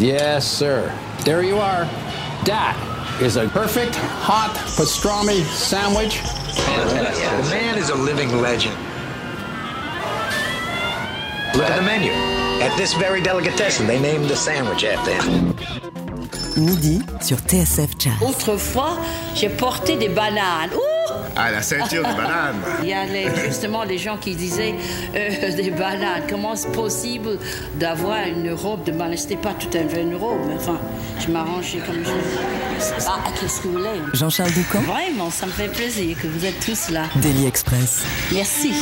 Yes, sir. There you are. That is a perfect hot pastrami sandwich. Fantastic. The man is a living legend. Look at the menu. At this very delicatessen, they named the sandwich after him. Midi sur TSF Jazz. Autrefois, j'ai porté des bananes. Ouh! Ah, la ceinture de bananes. Il y a justement les gens qui disaient des bananes. Comment c'est possible d'avoir une robe de bananes? C'était pas tout à fait une robe, mais enfin, je m'arrangeais comme je. Ah, qu'est-ce que vous voulez? Jean-Charles Ducamp. Vraiment, ça me fait plaisir que vous êtes tous là. Daily Express. Merci.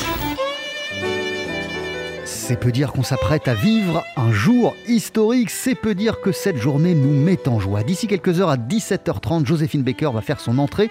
C'est peu dire qu'on s'apprête à vivre un jour historique, c'est peu dire que cette journée nous met en joie. D'ici quelques heures à 17h30, Joséphine Baker va faire son entrée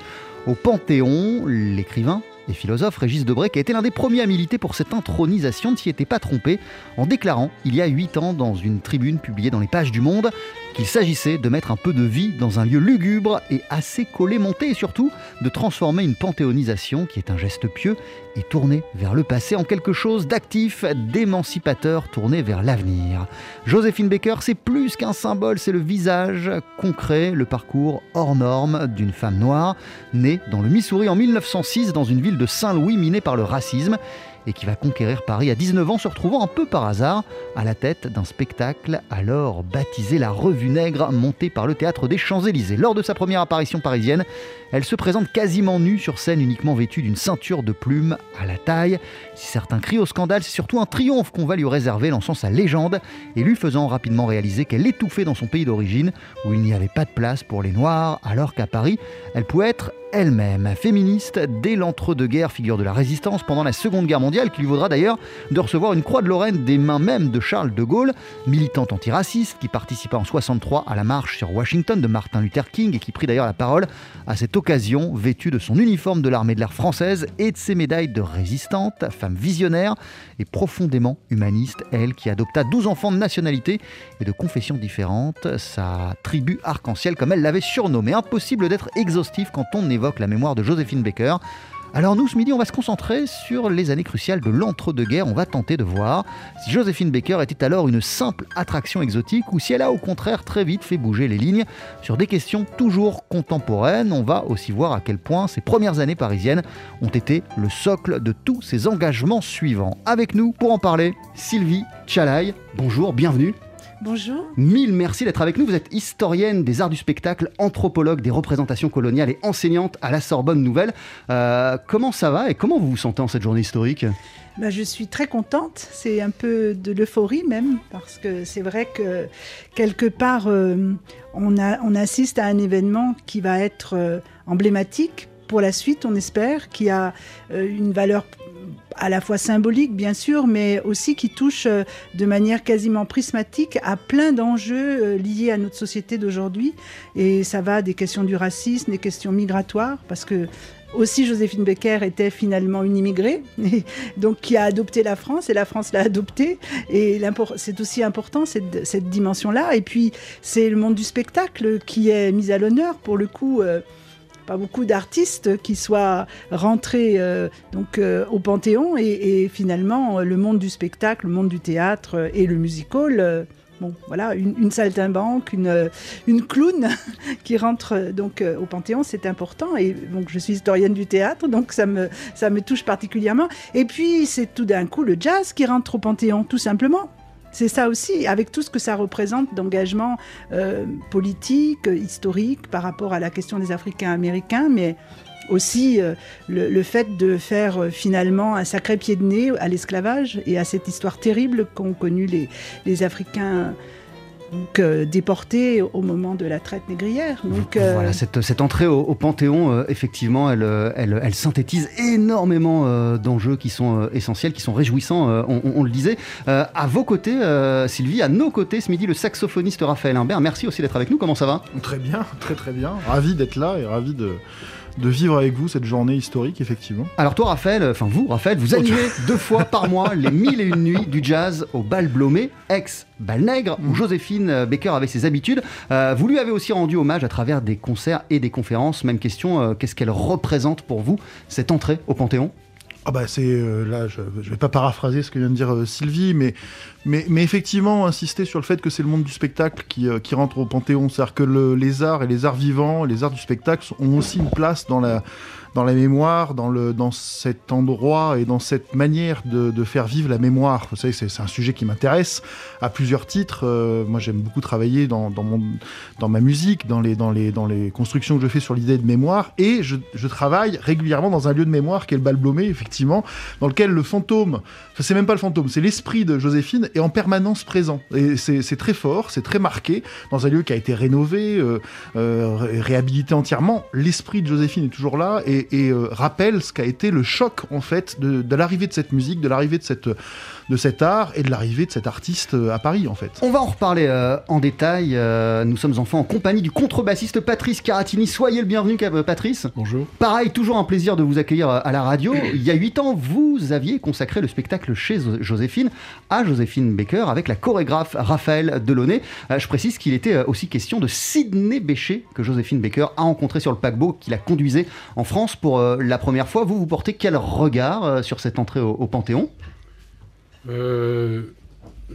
au Panthéon. L'écrivain et philosophe Régis Debray, qui a été l'un des premiers à militer pour cette intronisation, ne s'y était pas trompé en déclarant, il y a 8 ans, dans une tribune publiée dans les pages du Monde, qu'il s'agissait de mettre un peu de vie dans un lieu lugubre et assez collé-monté, et surtout de transformer une panthéonisation, qui est un geste pieux et tourné vers le passé, en quelque chose d'actif, d'émancipateur, tourné vers l'avenir. Joséphine Baker, c'est plus qu'un symbole, c'est le visage concret, le parcours hors norme d'une femme noire, née dans le Missouri en 1906, dans une ville de Saint-Louis minée par le racisme, et qui va conquérir Paris à 19 ans, se retrouvant un peu par hasard à la tête d'un spectacle alors baptisé la Revue Nègre, monté par le Théâtre des Champs-Élysées. Lors de sa première apparition parisienne, elle se présente quasiment nue sur scène, uniquement vêtue d'une ceinture de plumes à la taille. Si certains crient au scandale, c'est surtout un triomphe qu'on va lui réserver, lançant sa légende et lui faisant rapidement réaliser qu'elle étouffait dans son pays d'origine, où il n'y avait pas de place pour les Noirs, alors qu'à Paris, elle pouvait être elle-même. Féministe dès l'entre-deux-guerres, figure de la résistance pendant la Seconde Guerre mondiale, qui lui vaudra d'ailleurs de recevoir une croix de Lorraine des mains même de Charles de Gaulle, militante antiraciste qui participa en 1963 à la marche sur Washington de Martin Luther King et qui prit d'ailleurs la parole à cette occasion, vêtue de son uniforme de l'armée de l'air française et de ses médailles de résistante, femme visionnaire et profondément humaniste, elle qui adopta 12 enfants de nationalité et de confessions différentes, sa tribu arc-en-ciel comme elle l'avait surnommée. Impossible d'être exhaustif quand on évoque la mémoire de Joséphine Baker. Alors nous, ce midi, on va se concentrer sur les années cruciales de l'entre-deux-guerres. On va tenter de voir si Joséphine Baker était alors une simple attraction exotique ou si elle a au contraire très vite fait bouger les lignes sur des questions toujours contemporaines. On va aussi voir à quel point ces premières années parisiennes ont été le socle de tous ses engagements suivants. Avec nous, pour en parler, Sylvie Chalaye. Bonjour, bienvenue. Bonjour. Mille merci d'être avec nous. Vous êtes historienne des arts du spectacle, anthropologue des représentations coloniales et enseignante à la Sorbonne Nouvelle. Comment ça va et comment vous vous sentez en cette journée historique ? Je suis très contente. C'est un peu de l'euphorie même, parce que c'est vrai que quelque part, on assiste à un événement qui va être emblématique pour la suite, on espère, qui a une valeur à la fois symbolique, bien sûr, mais aussi qui touche de manière quasiment prismatique à plein d'enjeux liés à notre société d'aujourd'hui. Et ça va des questions du racisme, des questions migratoires, parce que aussi Joséphine Baker était finalement une immigrée, et donc qui a adopté la France, et la France l'a adoptée. Et c'est aussi important, cette dimension-là. Et puis, c'est le monde du spectacle qui est mis à l'honneur, pour le coup. Pas beaucoup d'artistes qui soient rentrés au Panthéon et finalement le monde du spectacle, le monde du théâtre et le music-hall. Une saltimbanque, une clown qui rentre donc au Panthéon, c'est important. Et donc je suis historienne du théâtre, donc ça me touche particulièrement. Et puis c'est tout d'un coup le jazz qui rentre au Panthéon, tout simplement. C'est ça aussi, avec tout ce que ça représente d'engagement politique, historique, par rapport à la question des Africains-Américains, mais aussi le fait de faire finalement un sacré pied de nez à l'esclavage et à cette histoire terrible qu'ont connue les Africains déportés au moment de la traite négrière. Voilà, cette entrée au Panthéon, effectivement, elle synthétise énormément d'enjeux qui sont essentiels, qui sont réjouissants, on le disait. À vos côtés, Sylvie, à nos côtés, ce midi, le saxophoniste Raphaël Imbert. Merci aussi d'être avec nous. Comment ça va ? Très bien, très très bien. Ravi d'être là et ravi de vivre avec vous cette journée historique, effectivement. Alors toi, Raphaël, vous animez deux fois par mois les 1001 nuits du jazz au Bal Blomet, ex-Bal-Nègre, où Joséphine Baker avait ses habitudes. Vous lui avez aussi rendu hommage à travers des concerts et des conférences. Même question, qu'est-ce qu'elle représente pour vous, cette entrée au Panthéon ? Ah bah c'est là, je ne vais pas paraphraser ce que vient de dire Sylvie, mais effectivement insister sur le fait que c'est le monde du spectacle qui rentre au Panthéon, c'est-à-dire que les arts et les arts vivants, les arts du spectacle ont aussi une place dans la mémoire, dans cet endroit et dans cette manière de faire vivre la mémoire. Vous savez, c'est un sujet qui m'intéresse à plusieurs titres. Moi, j'aime beaucoup travailler dans ma musique, dans les constructions que je fais sur l'idée de mémoire, et je travaille régulièrement dans un lieu de mémoire qui est le Bal Blomet, effectivement, dans lequel le fantôme, enfin, c'est même pas le fantôme, c'est l'esprit de Joséphine, est en permanence présent. Et c'est très fort, c'est très marqué, dans un lieu qui a été rénové, réhabilité entièrement. L'esprit de Joséphine est toujours là et rappelle ce qu'a été le choc, en fait, de l'arrivée de cette musique, de l'arrivée de cet art et de l'arrivée de cet artiste à Paris, en fait. On va en reparler en détail. Nous sommes enfin en compagnie du contrebassiste Patrice Caratini. Soyez le bienvenu, Patrice. Bonjour. Pareil, toujours un plaisir de vous accueillir à la radio. Il y a 8 ans, vous aviez consacré le spectacle Chez Joséphine à Joséphine Baker avec la chorégraphe Raphaël Delaunay. Je précise qu'il était aussi question de Sidney Bechet, que Joséphine Baker a rencontré sur le paquebot qui la conduisait en France pour la première fois. Vous portez quel regard sur cette entrée au Panthéon ? Je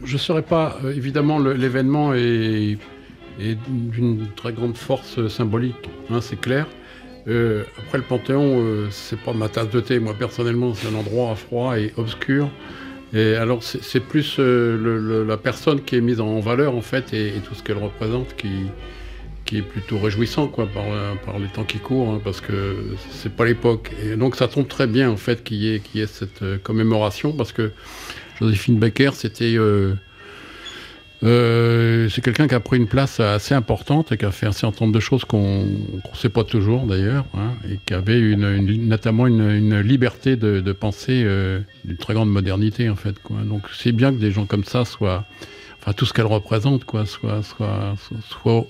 ne saurais pas. Évidemment, l'événement est d'une très grande force symbolique, hein, c'est clair. Après, le Panthéon, c'est pas ma tasse de thé. Moi, personnellement, c'est un endroit froid et obscur. Et alors, c'est plus la personne qui est mise en valeur, en fait, et tout ce qu'elle représente qui est plutôt réjouissant, quoi, par les temps qui courent, hein, parce que c'est pas l'époque. Et donc, ça tombe très bien, en fait, qu'il y ait cette commémoration, parce que Joséphine Baker, c'était... c'est quelqu'un qui a pris une place assez importante et qui a fait un certain nombre de choses qu'on sait pas toujours, d'ailleurs, hein, et qui avait notamment une liberté de penser d'une très grande modernité, en fait, quoi. Donc c'est bien que des gens comme ça soient, enfin, tout ce qu'elle représente, quoi, soit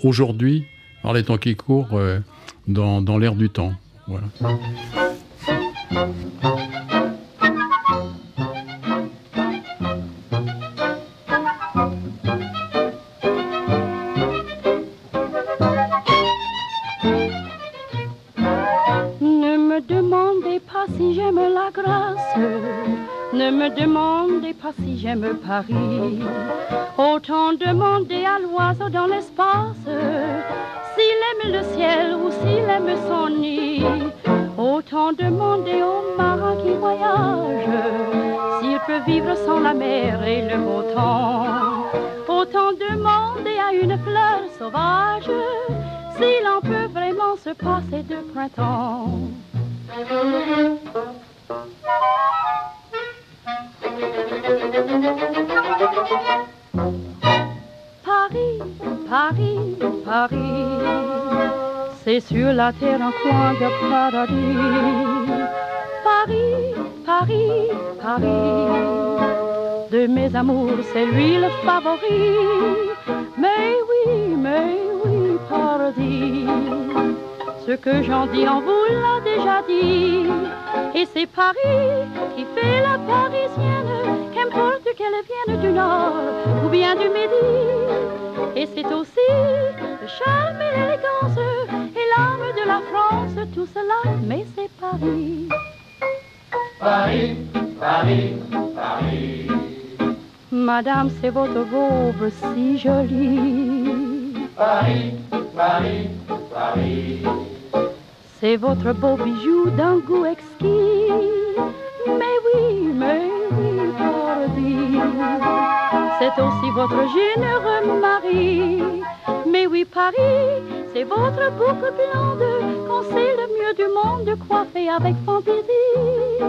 aujourd'hui, par les temps qui courent, dans l'ère du temps. Voilà. Si j'aime Paris, autant demander à l'oiseau dans l'espace s'il aime le ciel ou s'il aime son nid. Autant demander aux marins qui voyagent s'il peut vivre sans la mer et le beau temps. Autant demander à une fleur sauvage s'il en peut vraiment se passer de printemps. Paris, Paris, Paris, c'est sur la terre un coin de paradis. Paris, Paris, Paris, de mes amours c'est lui le favori. Mais oui, paradis, ce que j'en dis on vous l'a déjà dit. Et c'est Paris qui fait la parisienne, qu'importe qu'elle vienne du nord ou bien du midi. Et c'est aussi le charme et l'élégance et l'âme de la France, tout cela, mais c'est Paris. Paris, Paris, Paris. Madame, c'est votre robe si jolie. Paris, Paris, Paris. C'est votre beau bijou d'un goût exquis. Mais oui, paradis. C'est aussi votre généreux mari. Mais oui, Paris, c'est votre boucle blonde qu'on sait le mieux du monde coiffée avec fantaisie.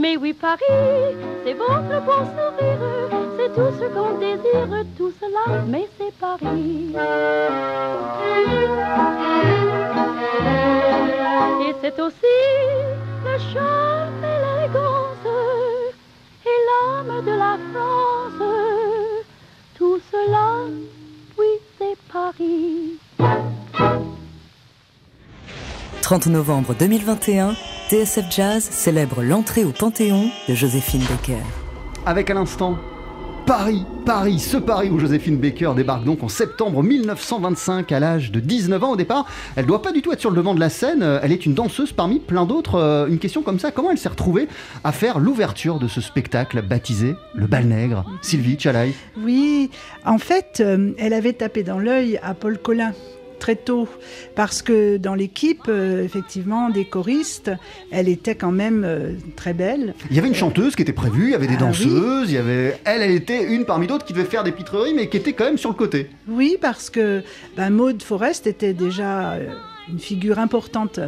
Mais oui, Paris, c'est votre beau sourire, c'est tout ce qu'on désire, tout cela, mais c'est Paris. Et c'est aussi le charme et l'élégance et l'âme de la France. Tout cela, oui, c'est Paris. 30 novembre 2021, TSF Jazz célèbre l'entrée au Panthéon de Joséphine Baker. Avec à l'instant Paris, ce Paris où Joséphine Baker débarque donc en septembre 1925 à l'âge de 19 ans au départ. Elle ne doit pas du tout être sur le devant de la scène, elle est une danseuse parmi plein d'autres. Une question comme ça, comment elle s'est retrouvée à faire l'ouverture de ce spectacle baptisé le Bal-Nègre, Sylvie Chalaye? Oui, en fait, elle avait tapé dans l'œil à Paul Colin très tôt, parce que dans l'équipe, effectivement, des choristes, elle était quand même très belle. Il y avait une chanteuse qui était prévue, il y avait des danseuses, oui. Il y avait... elle était une parmi d'autres qui devait faire des pitreries, mais qui était quand même sur le côté. Oui, parce que Maud Forest était déjà une figure importante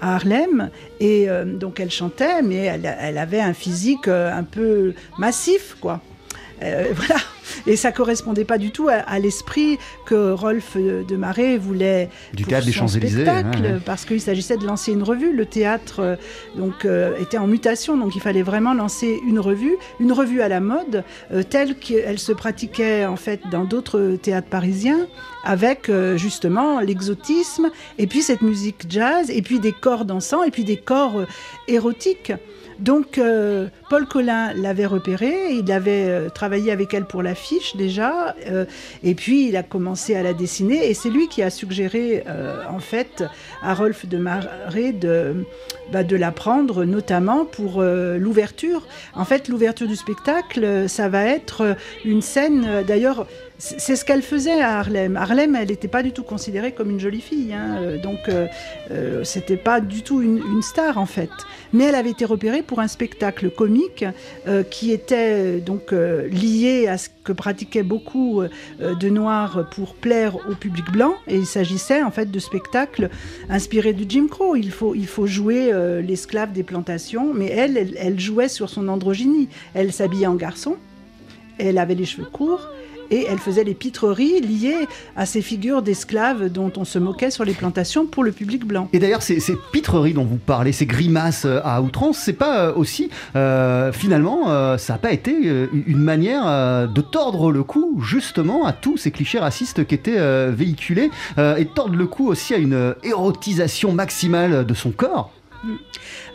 à Harlem, et donc elle chantait, mais elle avait un physique un peu massif, quoi. Voilà. Et ça correspondait pas du tout à l'esprit que Rolf de Maré voulait du théâtre des Champs-Élysées, parce qu'il s'agissait de lancer une revue. Le théâtre donc était en mutation, donc il fallait vraiment lancer une revue à la mode telle qu'elle se pratiquait en fait dans d'autres théâtres parisiens, avec justement l'exotisme et puis cette musique jazz et puis des corps dansants et puis des corps érotiques. Donc Paul Colin l'avait repérée, il avait travaillé avec elle pour l'affiche déjà, et puis il a commencé à la dessiner, et c'est lui qui a suggéré en fait à Rolf de Maré de la prendre, notamment pour l'ouverture. En fait, l'ouverture du spectacle, ça va être une scène, d'ailleurs... C'est ce qu'elle faisait à Harlem. Harlem, elle n'était pas du tout considérée comme une jolie fille, donc c'était pas du tout une star en fait. Mais elle avait été repérée pour un spectacle comique qui était donc lié à ce que pratiquaient beaucoup de Noirs pour plaire au public blanc. Et il s'agissait en fait de spectacles inspirés du Jim Crow. Il faut jouer l'esclave des plantations, mais elle jouait sur son androgynie. Elle s'habillait en garçon, elle avait les cheveux courts, et elle faisait les pitreries liées à ces figures d'esclaves dont on se moquait sur les plantations pour le public blanc. Et d'ailleurs, ces pitreries dont vous parlez, ces grimaces à outrance, c'est pas aussi, finalement, ça n'a pas été une manière de tordre le cou, justement, à tous ces clichés racistes qui étaient véhiculés, et de tordre le cou aussi à une érotisation maximale de son corps?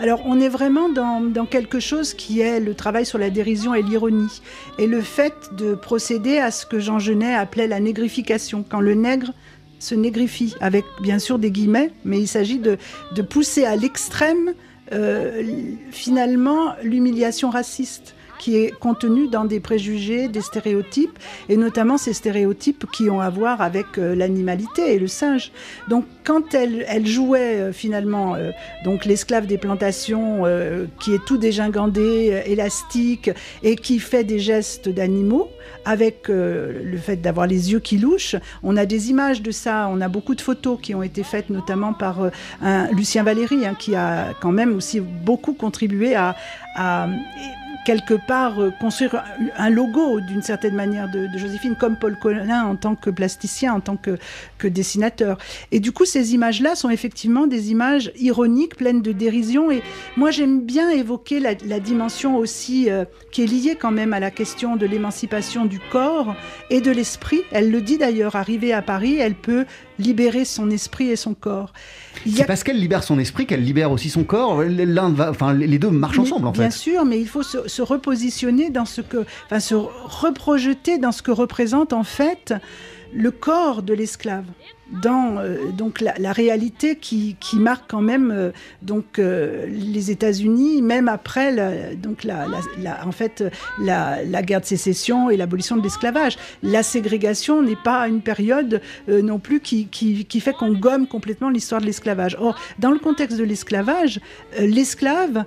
Alors, on est vraiment dans quelque chose qui est le travail sur la dérision et l'ironie, et le fait de procéder à ce que Jean Genet appelait la négrification, quand le nègre se négrifie, avec bien sûr des guillemets, mais il s'agit de pousser à l'extrême, finalement, l'humiliation raciste qui est contenue dans des préjugés, des stéréotypes, et notamment ces stéréotypes qui ont à voir avec l'animalité et le singe. Donc, quand elle jouait finalement donc l'esclave des plantations qui est tout dégingandé, élastique et qui fait des gestes d'animaux, avec le fait d'avoir les yeux qui louchent, on a des images de ça, on a beaucoup de photos qui ont été faites notamment par Lucien Valéry, qui a quand même aussi beaucoup contribué à quelque part construire un logo d'une certaine manière de Joséphine, comme Paul Colin en tant que plasticien, en tant que dessinateur. Et du coup, ces images-là sont effectivement des images ironiques, pleines de dérision. Et moi, j'aime bien évoquer la dimension aussi qui est liée quand même à la question de l'émancipation du corps et de l'esprit. Elle le dit d'ailleurs, arrivée à Paris, elle peut libérer son esprit et son corps. C'est parce qu'elle libère son esprit qu'elle libère aussi son corps. Les deux marchent ensemble, en fait. Bien sûr, mais il faut se repositionner dans ce que... Enfin, se reprojeter dans ce que représente, en fait, le corps de l'esclave. Dans donc la réalité qui marque quand même les États-Unis, même après la guerre de sécession et l'abolition de l'esclavage. La ségrégation n'est pas une période non plus qui fait qu'on gomme complètement l'histoire de l'esclavage. Or, dans le contexte de l'esclavage, l'esclave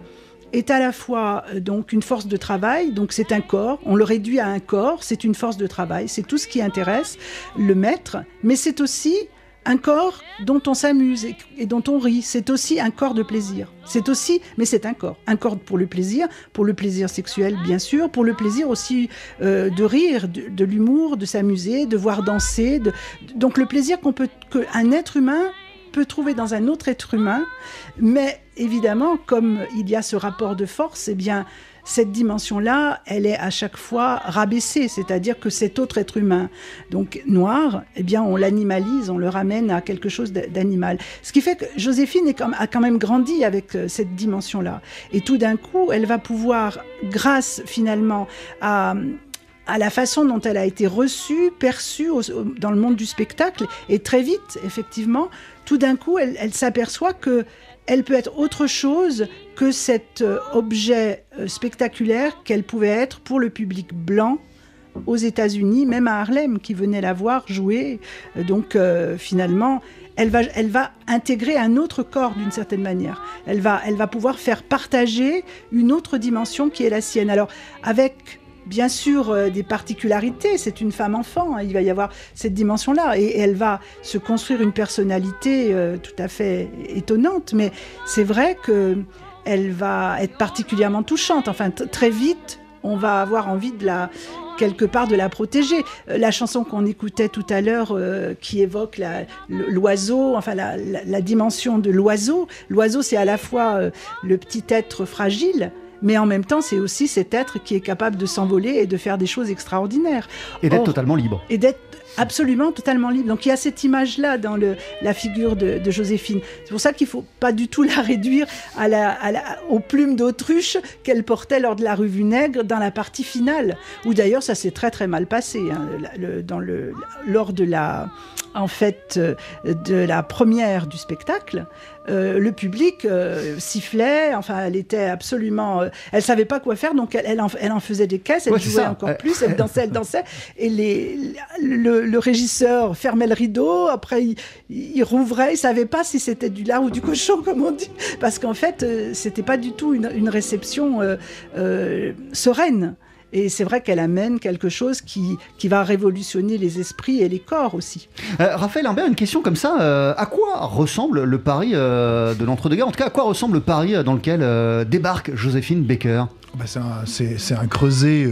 est à la fois donc une force de travail, donc c'est un corps, on le réduit à un corps, c'est une force de travail, c'est tout ce qui intéresse le maître, mais c'est aussi un corps dont on s'amuse et dont on rit, c'est aussi un corps de plaisir, c'est aussi, mais c'est un corps pour le plaisir sexuel bien sûr, pour le plaisir aussi de rire, de l'humour, de s'amuser, de voir danser, donc le plaisir qu'un être humain peut trouver dans un autre être humain, mais évidemment, comme il y a ce rapport de force, eh bien, cette dimension-là, elle est à chaque fois rabaissée, c'est-à-dire que cet autre être humain, donc noir, eh bien, on l'animalise, on le ramène à quelque chose d'animal. Ce qui fait que Joséphine a quand même grandi avec cette dimension-là. Et tout d'un coup, elle va pouvoir, grâce finalement à à la façon dont elle a été reçue, perçue dans le monde du spectacle. Et très vite, effectivement, tout d'un coup, elle s'aperçoit qu'elle peut être autre chose que cet objet spectaculaire qu'elle pouvait être pour le public blanc aux États-Unis, même à Harlem, qui venait la voir jouer. Donc finalement, elle va intégrer un autre corps d'une certaine manière. Elle va pouvoir faire partager une autre dimension qui est la sienne. Alors, avec bien sûr des particularités, c'est une femme-enfant, hein, il va y avoir cette dimension-là. Et elle va se construire une personnalité tout à fait étonnante, mais c'est vrai qu'elle va être particulièrement touchante. Enfin, très vite, on va avoir envie de la... quelque part de la protéger. La chanson qu'on écoutait tout à l'heure qui évoque l'oiseau, enfin la dimension de l'oiseau. L'oiseau, c'est à la fois le petit être fragile, mais en même temps, c'est aussi cet être qui est capable de s'envoler et de faire des choses extraordinaires. Et d'être totalement libre. Et d'être absolument totalement libre. Donc il y a cette image-là dans la figure de Joséphine. C'est pour ça qu'il ne faut pas du tout la réduire aux plumes d'autruche qu'elle portait lors de la Revue Nègre dans la partie finale. Où d'ailleurs, ça s'est très très mal passé. Hein, lors de la... En fait, de la première du spectacle, le public sifflait, enfin, elle était absolument... elle savait pas quoi faire, donc elle en faisait des caisses, elle jouait encore plus, elle dansait. Et le régisseur fermait le rideau, après il rouvrait, il savait pas si c'était du lard ou du cochon, comme on dit, parce qu'en fait, c'était pas du tout une réception sereine. Et c'est vrai qu'elle amène quelque chose qui va révolutionner les esprits et les corps aussi. Raphaël Imbert, une question comme ça. À quoi ressemble le Paris de l'entre-deux-guerres? En tout cas, à quoi ressemble le Paris dans lequel débarque Joséphine Baker? Bah c'est un creuset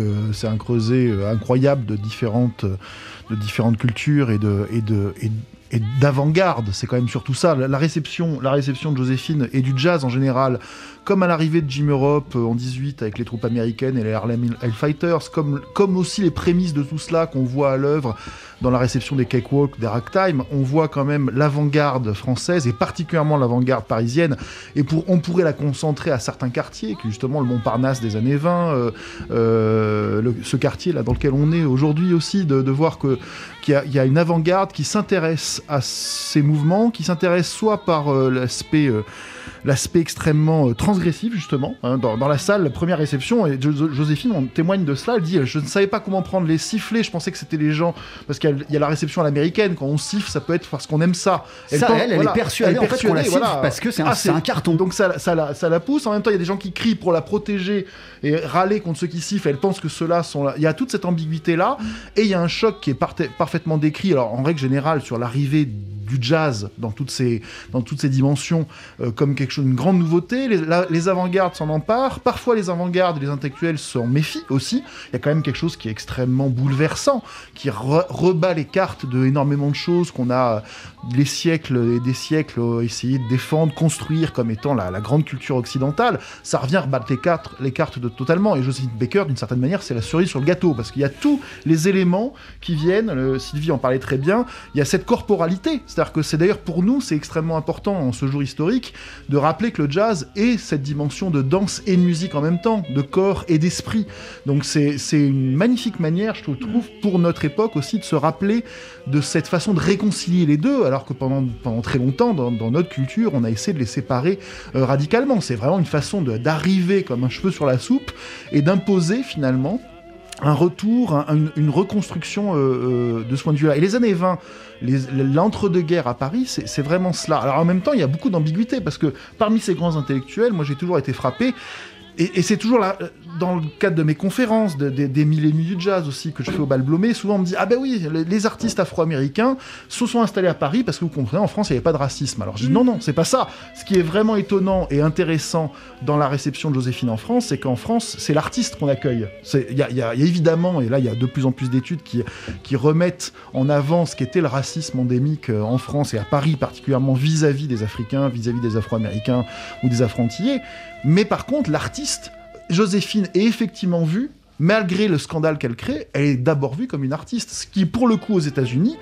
incroyable de différentes cultures et d'avant-garde, c'est quand même surtout ça. La réception de Joséphine et du jazz en général, comme à l'arrivée de Jim Europe en 18 avec les troupes américaines et les Harlem Hellfighters, comme aussi les prémices de tout cela qu'on voit à l'œuvre dans la réception des cakewalks, des ragtime, on voit quand même l'avant-garde française et particulièrement l'avant-garde parisienne. Et on pourrait la concentrer à certains quartiers, qui justement le Montparnasse des années 20, ce quartier-là dans lequel on est aujourd'hui aussi, de voir qu'il y a une avant-garde qui s'intéresse à ces mouvements, qui s'intéressent soit par l'aspect extrêmement transgressif, justement. Hein, dans la salle, la première réception, et Joséphine, on témoigne de cela, elle dit « Je ne savais pas comment prendre les sifflets, je pensais que c'était les gens... » Parce qu'il y a la réception à l'américaine, quand on siffle, ça peut être parce qu'on aime ça. Elle est persuadée en fait qu'on la siffle parce que c'est un carton. Donc ça la pousse. En même temps, il y a des gens qui crient pour la protéger et râler contre ceux qui sifflent. Elle pense que ceux-là sont là. Il y a toute cette ambiguïté-là. Et il y a un choc qui est parfaitement décrit. Alors, en règle générale, sur l'arrivée du jazz dans toutes ses dimensions comme quelque chose, une grande nouveauté. Les avant-gardes s'en emparent. Parfois, les avant-gardes et les intellectuels s'en méfient aussi. Il y a quand même quelque chose qui est extrêmement bouleversant, qui rebat les cartes de énormément de choses qu'on a les siècles et des siècles essayé de défendre, construire comme étant la grande culture occidentale. Ça revient rebattre les cartes totalement. Et Joséphine Baker, d'une certaine manière, c'est la cerise sur le gâteau, parce qu'il y a tous les éléments qui viennent. Sylvie en parlait très bien. Il y a cette corporalité. C'est-à-dire que c'est d'ailleurs pour nous, c'est extrêmement important en ce jour historique de rappeler que le jazz est cette dimension de danse et de musique en même temps, de corps et d'esprit. Donc c'est une magnifique manière, je trouve, pour notre époque aussi, de se rappeler de cette façon de réconcilier les deux, alors que pendant très longtemps, dans notre culture, on a essayé de les séparer radicalement. C'est vraiment une façon d'arriver comme un cheveu sur la soupe et d'imposer finalement un retour, une reconstruction de ce point de vue-là. Et les années 20, l'entre-deux-guerres à Paris, c'est vraiment cela. Alors en même temps, il y a beaucoup d'ambiguïté, parce que parmi ces grands intellectuels, moi j'ai toujours été frappé, et c'est toujours là, dans le cadre de mes conférences, des mille et mille du jazz aussi, que je fais au Bal Blomet, souvent on me dit « Ah ben oui, les artistes afro-américains se sont installés à Paris parce que vous comprenez, en France, il n'y avait pas de racisme. » Alors je dis « Non, c'est pas ça. » Ce qui est vraiment étonnant et intéressant dans la réception de Joséphine en France, c'est qu'en France, c'est l'artiste qu'on accueille. Il y a évidemment, et là il y a de plus en plus d'études qui remettent en avant ce qu'était le racisme endémique en France et à Paris, particulièrement vis-à-vis des Africains, vis-à-vis des Afro-Américains ou des Afro-Antillais. Mais par contre, l'artiste, Joséphine est effectivement vue, malgré le scandale qu'elle crée, elle est d'abord vue comme une artiste. Ce qui, pour le coup, aux États-Unis,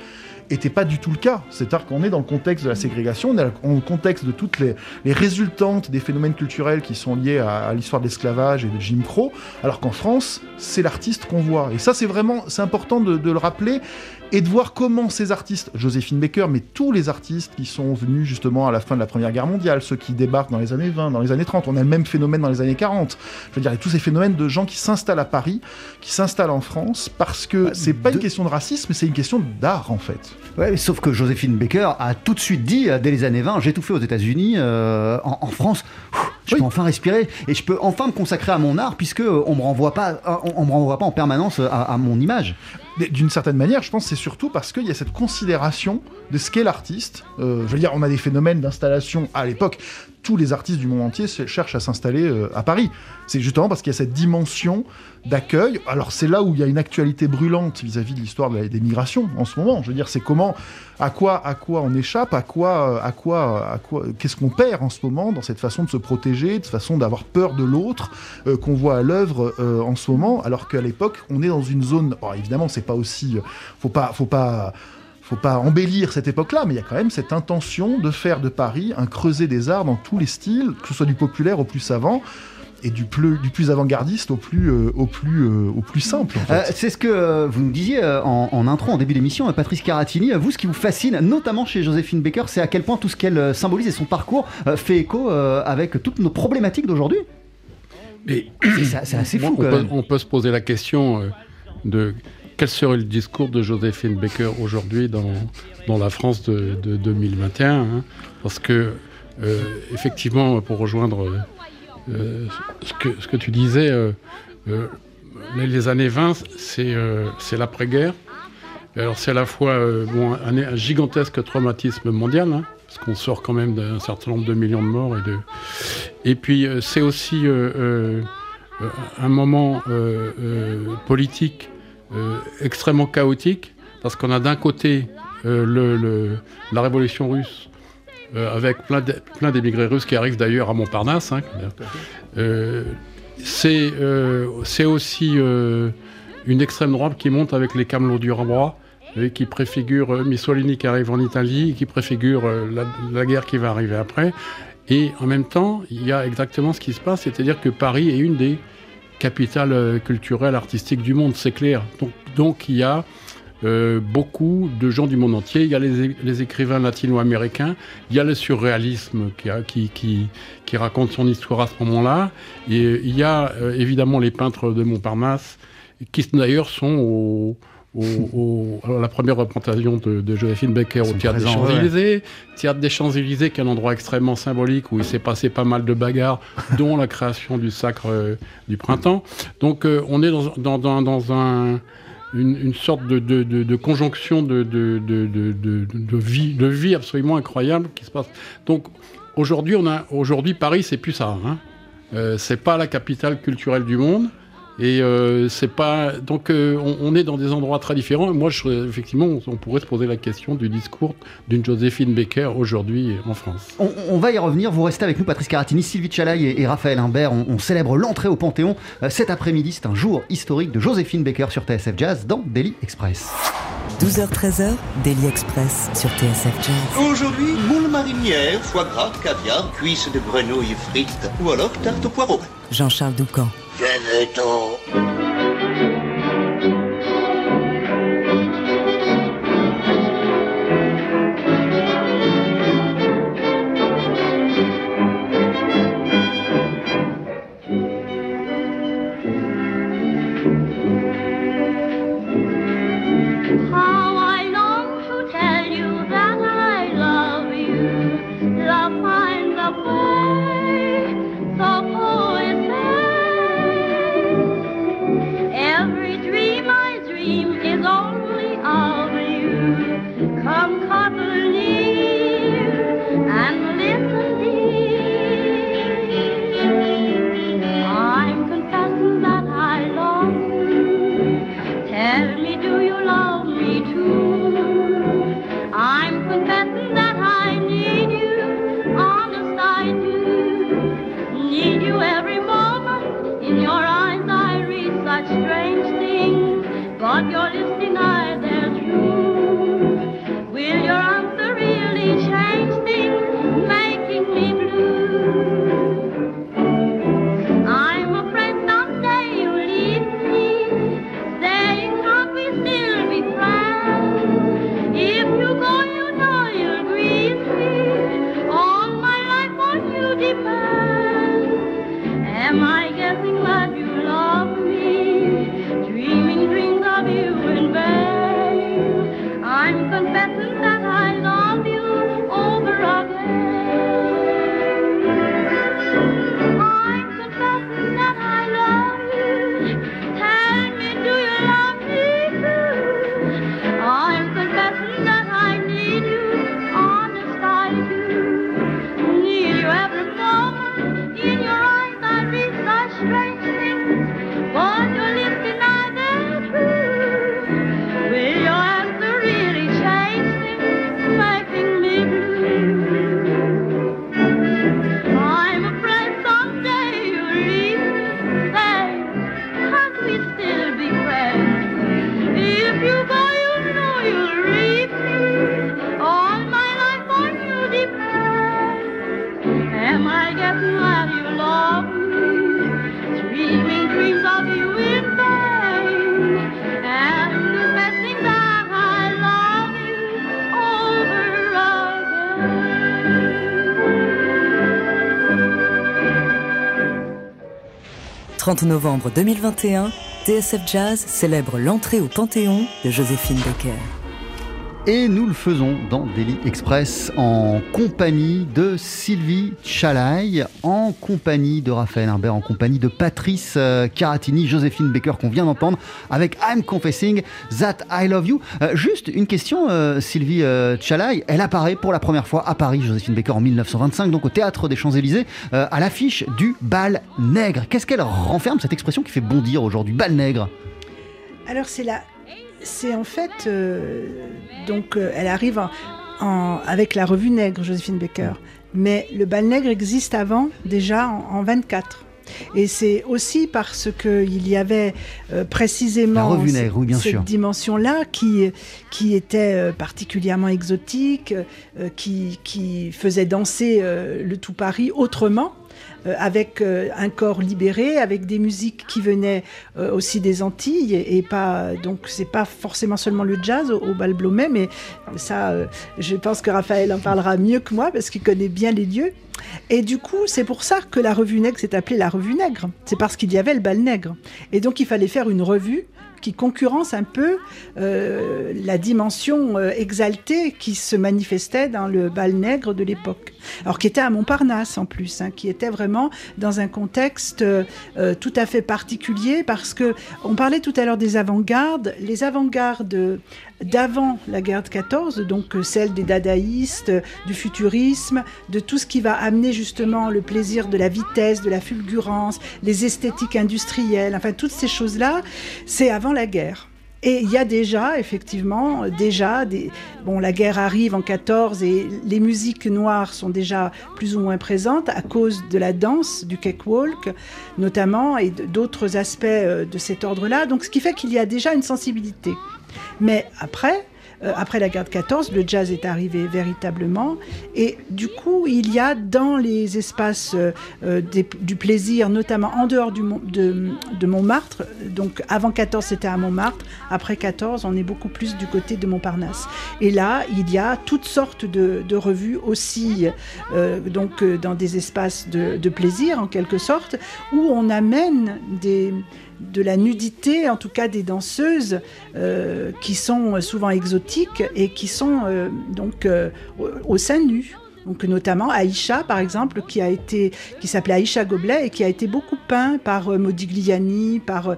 n'était pas du tout le cas. C'est-à-dire qu'on est dans le contexte de la ségrégation, on est dans le contexte de toutes les résultantes des phénomènes culturels qui sont liés à l'histoire de l'esclavage et de Jim Crow, alors qu'en France, c'est l'artiste qu'on voit. Et ça, c'est vraiment, c'est important de le rappeler et de voir comment ces artistes, Joséphine Baker, mais tous les artistes qui sont venus justement à la fin de la Première Guerre mondiale, ceux qui débarquent dans les années 20, dans les années 30, on a le même phénomène dans les années 40. Je veux dire, il y a tous ces phénomènes de gens qui s'installent à Paris, qui s'installent en France, parce que c'est pas une question de racisme, c'est une question d'art en fait. Ouais, sauf que Joséphine Baker a tout de suite dit, dès les années 20, j'ai tout fait aux États-Unis, en France, je peux enfin respirer et je peux enfin me consacrer à mon art, puisque on me renvoie pas en permanence à mon image. D'une certaine manière, je pense que c'est surtout parce qu'il y a cette considération de ce qu'est l'artiste. Je veux dire, on a des phénomènes d'installation à l'époque. Tous les artistes du monde entier cherchent à s'installer à Paris. C'est justement parce qu'il y a cette dimension d'accueil. Alors c'est là où il y a une actualité brûlante vis-à-vis de l'histoire des migrations en ce moment. Je veux dire, c'est comment, à quoi on échappe, à quoi, qu'est-ce qu'on perd en ce moment dans cette façon de se protéger, de façon d'avoir peur de l'autre qu'on voit à l'œuvre en ce moment, alors qu'à l'époque on est dans une zone. Alors évidemment, c'est pas aussi, faut pas embellir cette époque-là, mais il y a quand même cette intention de faire de Paris un creuset des arts dans tous les styles, que ce soit du populaire au plus savant, et du plus avant-gardiste au plus simple. En fait. C'est ce que vous nous disiez en intro, en début d'émission, Patrice Caratini. Vous, ce qui vous fascine, notamment chez Joséphine Baker, c'est à quel point tout ce qu'elle symbolise et son parcours fait écho avec toutes nos problématiques d'aujourd'hui. Mais c'est assez fou. On peut se poser la question de quel serait le discours de Joséphine Baker aujourd'hui dans la France de 2021, hein, parce que effectivement, pour rejoindre ce que tu disais, les années 20, c'est l'après-guerre. Alors c'est à la fois un gigantesque traumatisme mondial, hein, parce qu'on sort quand même d'un certain nombre de millions de morts et puis c'est aussi un moment politique extrêmement chaotique, parce qu'on a d'un côté la révolution russe, avec plein d'émigrés russes qui arrivent d'ailleurs à Montparnasse. Hein, c'est aussi une extrême droite qui monte avec les Camelots du roi, et qui préfigure Mussolini qui arrive en Italie, et qui préfigure la guerre qui va arriver après. Et en même temps, il y a exactement ce qui se passe, c'est-à-dire que Paris est une des capitale culturelle, artistique du monde, c'est clair. Donc il y a beaucoup de gens du monde entier, il y a les écrivains latino-américains, il y a le surréalisme qui raconte son histoire à ce moment-là, et il y a évidemment les peintres de Montparnasse, qui d'ailleurs sont à la première représentation de Joséphine Baker au Théâtre des Champs-Élysées. Théâtre des Champs-Élysées, qui est un endroit extrêmement symbolique où il s'est passé pas mal de bagarres, dont la création du Sacre du Printemps. Donc on est dans une sorte de conjonction de vie absolument incroyable qui se passe. Donc aujourd'hui Paris, c'est plus ça. Hein. C'est pas la capitale culturelle du monde. Et c'est pas. Donc on est dans des endroits très différents. Moi, effectivement, on pourrait se poser la question du discours d'une Joséphine Baker aujourd'hui en France. On va y revenir. Vous restez avec nous, Patrice Caratini, Sylvie Chalaye et Raphaël Imbert. On célèbre l'entrée au Panthéon cet après-midi. C'est un jour historique de Joséphine Baker sur TSF Jazz dans Daily Express. 12h-13h, Daily Express sur TSF Jazz. Aujourd'hui, moules marinières, foie gras, caviar, cuisses de grenouille frites ou alors tarte au poireau. Jean-Charles Ducamp. 30 novembre 2021, TSF Jazz célèbre l'entrée au Panthéon de Joséphine Baker. Et nous le faisons dans Daily Express en compagnie de Sylvie Chalaye, en compagnie de Raphaël Imbert, en compagnie de Patrice Caratini, Joséphine Baker qu'on vient d'entendre avec I'm Confessing That I Love You. Juste une question, Sylvie Chalaye, elle apparaît pour la première fois à Paris, Joséphine Baker, en 1925, donc au Théâtre des Champs-Élysées, à l'affiche du Bal-Nègre. Qu'est-ce qu'elle renferme, cette expression qui fait bondir aujourd'hui, Bal-Nègre? Alors c'est en fait, elle arrive avec la Revue Nègre, Joséphine Baker. Mais le Bal Nègre existe avant, déjà en 24. Et c'est aussi parce qu'il y avait précisément Nègre, oui, cette dimension-là qui était particulièrement exotique, qui faisait danser le tout Paris autrement. Avec un corps libéré, avec des musiques qui venaient aussi des Antilles et pas, donc c'est pas forcément seulement le jazz au Bal Blomet, mais ça je pense que Raphaël en parlera mieux que moi parce qu'il connaît bien les lieux. Et du coup, c'est pour ça que la Revue Nègre s'est appelée la Revue Nègre. C'est parce qu'il y avait le Bal Nègre. Et donc, il fallait faire une revue qui concurrence un peu la dimension exaltée qui se manifestait dans le Bal Nègre de l'époque. Alors, qui était à Montparnasse, en plus, qui était vraiment dans un contexte tout à fait particulier, parce que on parlait tout à l'heure des avant-gardes. Les avant-gardes d'avant la guerre de 14, donc celle des dadaïstes, du futurisme, de tout ce qui va amener justement le plaisir de la vitesse, de la fulgurance, les esthétiques industrielles, enfin toutes ces choses-là, c'est avant la guerre. Et il y a déjà, effectivement, la guerre arrive en 14 et les musiques noires sont déjà plus ou moins présentes à cause de la danse, du cakewalk notamment, et d'autres aspects de cet ordre-là. Donc ce qui fait qu'il y a déjà une sensibilité. Mais après la guerre de 14, le jazz est arrivé véritablement. Et du coup, il y a dans les espaces du plaisir, notamment en dehors de Montmartre, donc avant 14 c'était à Montmartre, après 14 on est beaucoup plus du côté de Montparnasse. Et là, il y a toutes sortes de revues aussi, dans des espaces de plaisir en quelque sorte, où on amène de la nudité, en tout cas des danseuses qui sont souvent exotiques et qui sont au sein nu. Donc notamment Aïcha, par exemple, qui s'appelait Aïcha Goblet et qui a été beaucoup peint par Modigliani, par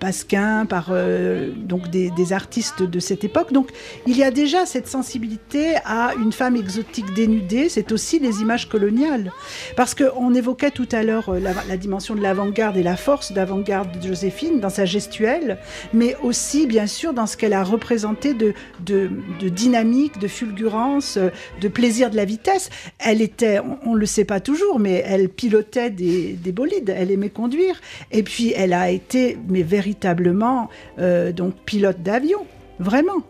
Pasquin, par des artistes de cette époque. Donc il y a déjà cette sensibilité à une femme exotique dénudée. C'est aussi les images coloniales, parce que on évoquait tout à l'heure la dimension de l'avant-garde et la force d'avant-garde de Joséphine dans sa gestuelle, mais aussi bien sûr dans ce qu'elle a représenté de dynamique, de fulgurance, de plaisir de la vitesse. Elle était, on le sait pas toujours, mais elle pilotait des bolides, elle aimait conduire, et puis elle a été, mais véritablement, pilote d'avion. Vraiment,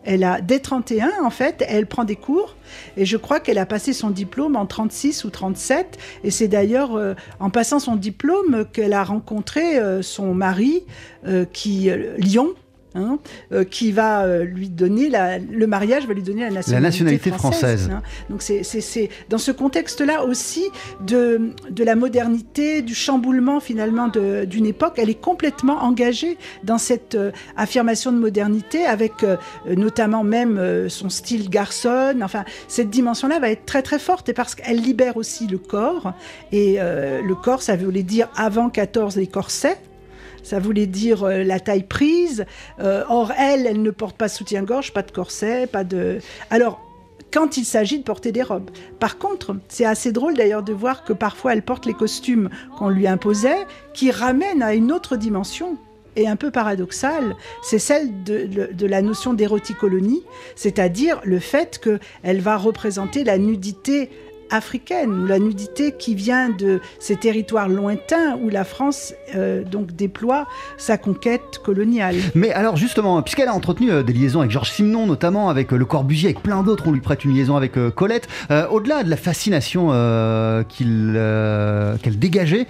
dès 31, en fait, elle prend des cours et je crois qu'elle a passé son diplôme en 36 ou 37. Et c'est d'ailleurs en passant son diplôme qu'elle a rencontré son mari, Lyon, hein, qui va lui donner, le mariage va lui donner la nationalité française. Hein. Donc c'est dans ce contexte-là aussi de la modernité, du chamboulement finalement d'une époque, elle est complètement engagée dans cette affirmation de modernité avec notamment même son style garçonne, enfin cette dimension-là va être très très forte et parce qu'elle libère aussi le corps et le corps ça voulait dire avant 14 les corsets. Ça voulait dire la taille prise. Or, elle ne porte pas de soutien-gorge, pas de corset, pas de... Alors, quand il s'agit de porter des robes. Par contre, c'est assez drôle d'ailleurs de voir que parfois, elle porte les costumes qu'on lui imposait, qui ramènent à une autre dimension, et un peu paradoxale, c'est celle de la notion d'éroticolonie, c'est-à-dire le fait qu'elle va représenter la nudité africaine, ou la nudité qui vient de ces territoires lointains où la France donc déploie sa conquête coloniale. Mais alors justement, puisqu'elle a entretenu des liaisons avec Georges Simenon, notamment avec Le Corbusier, avec plein d'autres, on lui prête une liaison avec Colette, au-delà de la fascination qu'elle dégageait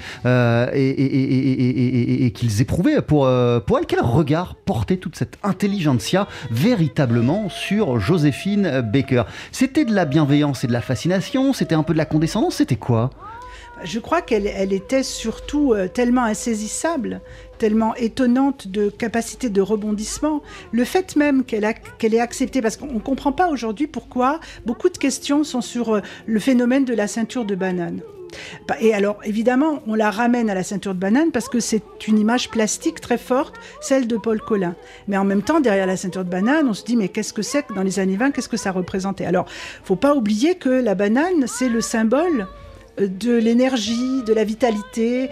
et qu'ils éprouvaient pour elle, quel regard portait toute cette intelligentsia véritablement sur Joséphine Baker? C'était de la bienveillance et de la fascination, c'était un peu de la condescendance, c'était quoi? Je crois qu'elle était surtout tellement insaisissable, tellement étonnante de capacité de rebondissement. Le fait même qu'elle ait accepté, parce qu'on ne comprend pas aujourd'hui pourquoi beaucoup de questions sont sur le phénomène de la ceinture de banane. Et alors, évidemment, on la ramène à la ceinture de banane parce que c'est une image plastique très forte, celle de Paul Colin. Mais en même temps, derrière la ceinture de banane, on se dit, mais qu'est-ce que c'est que dans les années 20, qu'est-ce que ça représentait? Alors, il ne faut pas oublier que la banane, c'est le symbole de l'énergie, de la vitalité,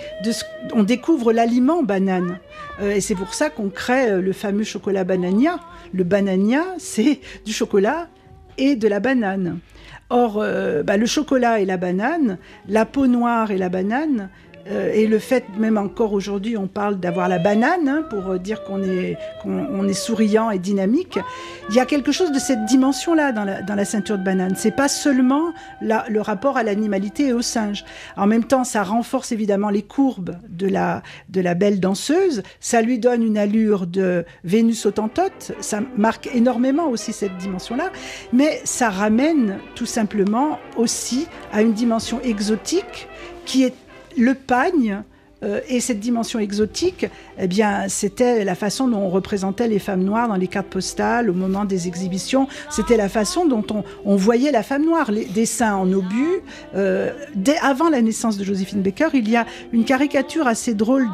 on découvre l'aliment banane. Et c'est pour ça qu'on crée le fameux chocolat banania. Le banania, c'est du chocolat et de la banane. Or, le chocolat et la banane, la peau noire et la banane, et le fait, même encore aujourd'hui, on parle d'avoir la banane, hein, pour dire qu'on est souriant et dynamique. Il y a quelque chose de cette dimension-là dans la ceinture de banane. C'est pas seulement le rapport à l'animalité et au singe. En même temps, ça renforce évidemment les courbes de la belle danseuse. Ça lui donne une allure de Vénus autantote. Ça marque énormément aussi cette dimension-là. Mais ça ramène tout simplement aussi à une dimension exotique qui est le pagne et cette dimension exotique, eh bien, c'était la façon dont on représentait les femmes noires dans les cartes postales, au moment des exhibitions. C'était la façon dont on voyait la femme noire. Les dessins en obus. Dès avant la naissance de Joséphine Baker, il y a une caricature assez drôle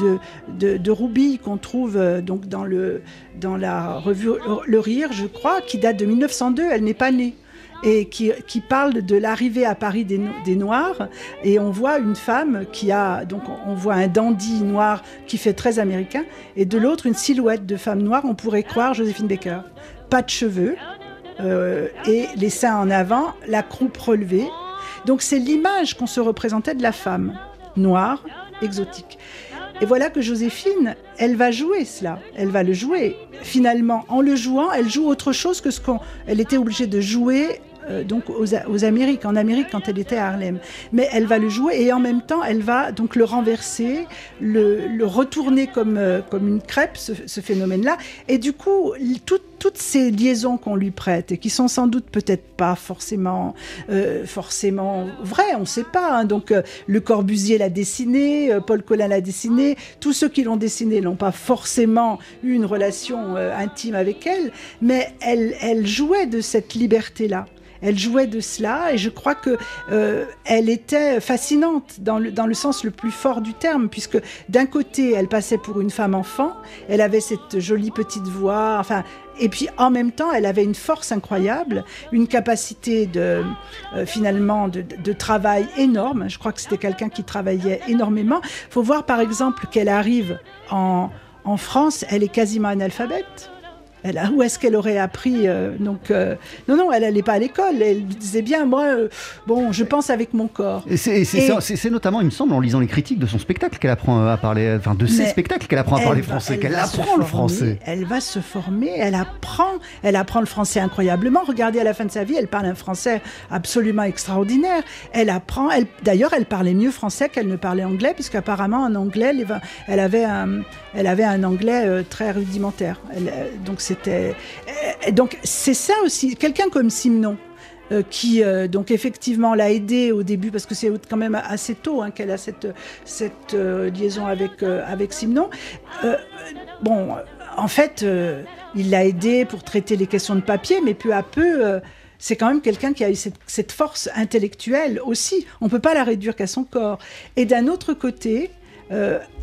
de Roubi qu'on trouve donc dans la revue Le Rire, je crois, qui date de 1902. Elle n'est pas née. Et qui parle de l'arrivée à Paris des Noirs. Et on voit une femme donc on voit un dandy noir qui fait très américain, et de l'autre, une silhouette de femme noire, on pourrait croire Joséphine Baker. Pas de cheveux, et les seins en avant, la croupe relevée. Donc c'est l'image qu'on se représentait de la femme, noire, exotique. Et voilà que Joséphine, elle va jouer cela, elle va le jouer. Finalement, en le jouant, elle joue autre chose que ce qu'elle était obligée de jouer donc en Amérique quand elle était à Harlem. Mais elle va le jouer et en même temps, elle va donc le renverser, le retourner comme une crêpe, ce phénomène-là. Et du coup, toutes ces liaisons qu'on lui prête et qui sont sans doute peut-être pas forcément vraies, on ne sait pas. Hein. Donc Le Corbusier l'a dessiné, Paul Colin l'a dessiné, tous ceux qui l'ont dessiné n'ont pas forcément eu une relation intime avec elle, mais elle jouait de cette liberté-là. Elle jouait de cela et je crois que elle était fascinante dans le sens le plus fort du terme, puisque d'un côté, elle passait pour une femme enfant, elle avait cette jolie petite voix, enfin, et puis en même temps, elle avait une force incroyable, une capacité de travail énorme. Je crois que c'était quelqu'un qui travaillait énormément. Il faut voir par exemple qu'elle arrive en France, elle est quasiment analphabète. Où est-ce qu'elle aurait appris non, elle n'allait pas à l'école. Elle disait bien, moi, je pense avec mon corps. C'est notamment, il me semble, en lisant les critiques de son spectacle qu'elle apprend à parler, enfin de ses spectacles qu'elle apprend à parler français, qu'elle apprend le français. Elle va se former, elle apprend le français incroyablement. Regardez, à la fin de sa vie, elle parle un français absolument extraordinaire. Elle apprend, d'ailleurs, elle parlait mieux français qu'elle ne parlait anglais, puisqu'apparemment, en anglais, elle avait un anglais très rudimentaire. Donc c'est ça aussi, quelqu'un comme Simenon qui effectivement l'a aidé au début, parce que c'est quand même assez tôt qu'elle a cette liaison avec Simenon. En fait, il l'a aidé pour traiter les questions de papier, mais peu à peu... c'est quand même quelqu'un qui a eu cette force intellectuelle aussi. On ne peut pas la réduire qu'à son corps. Et d'un autre côté,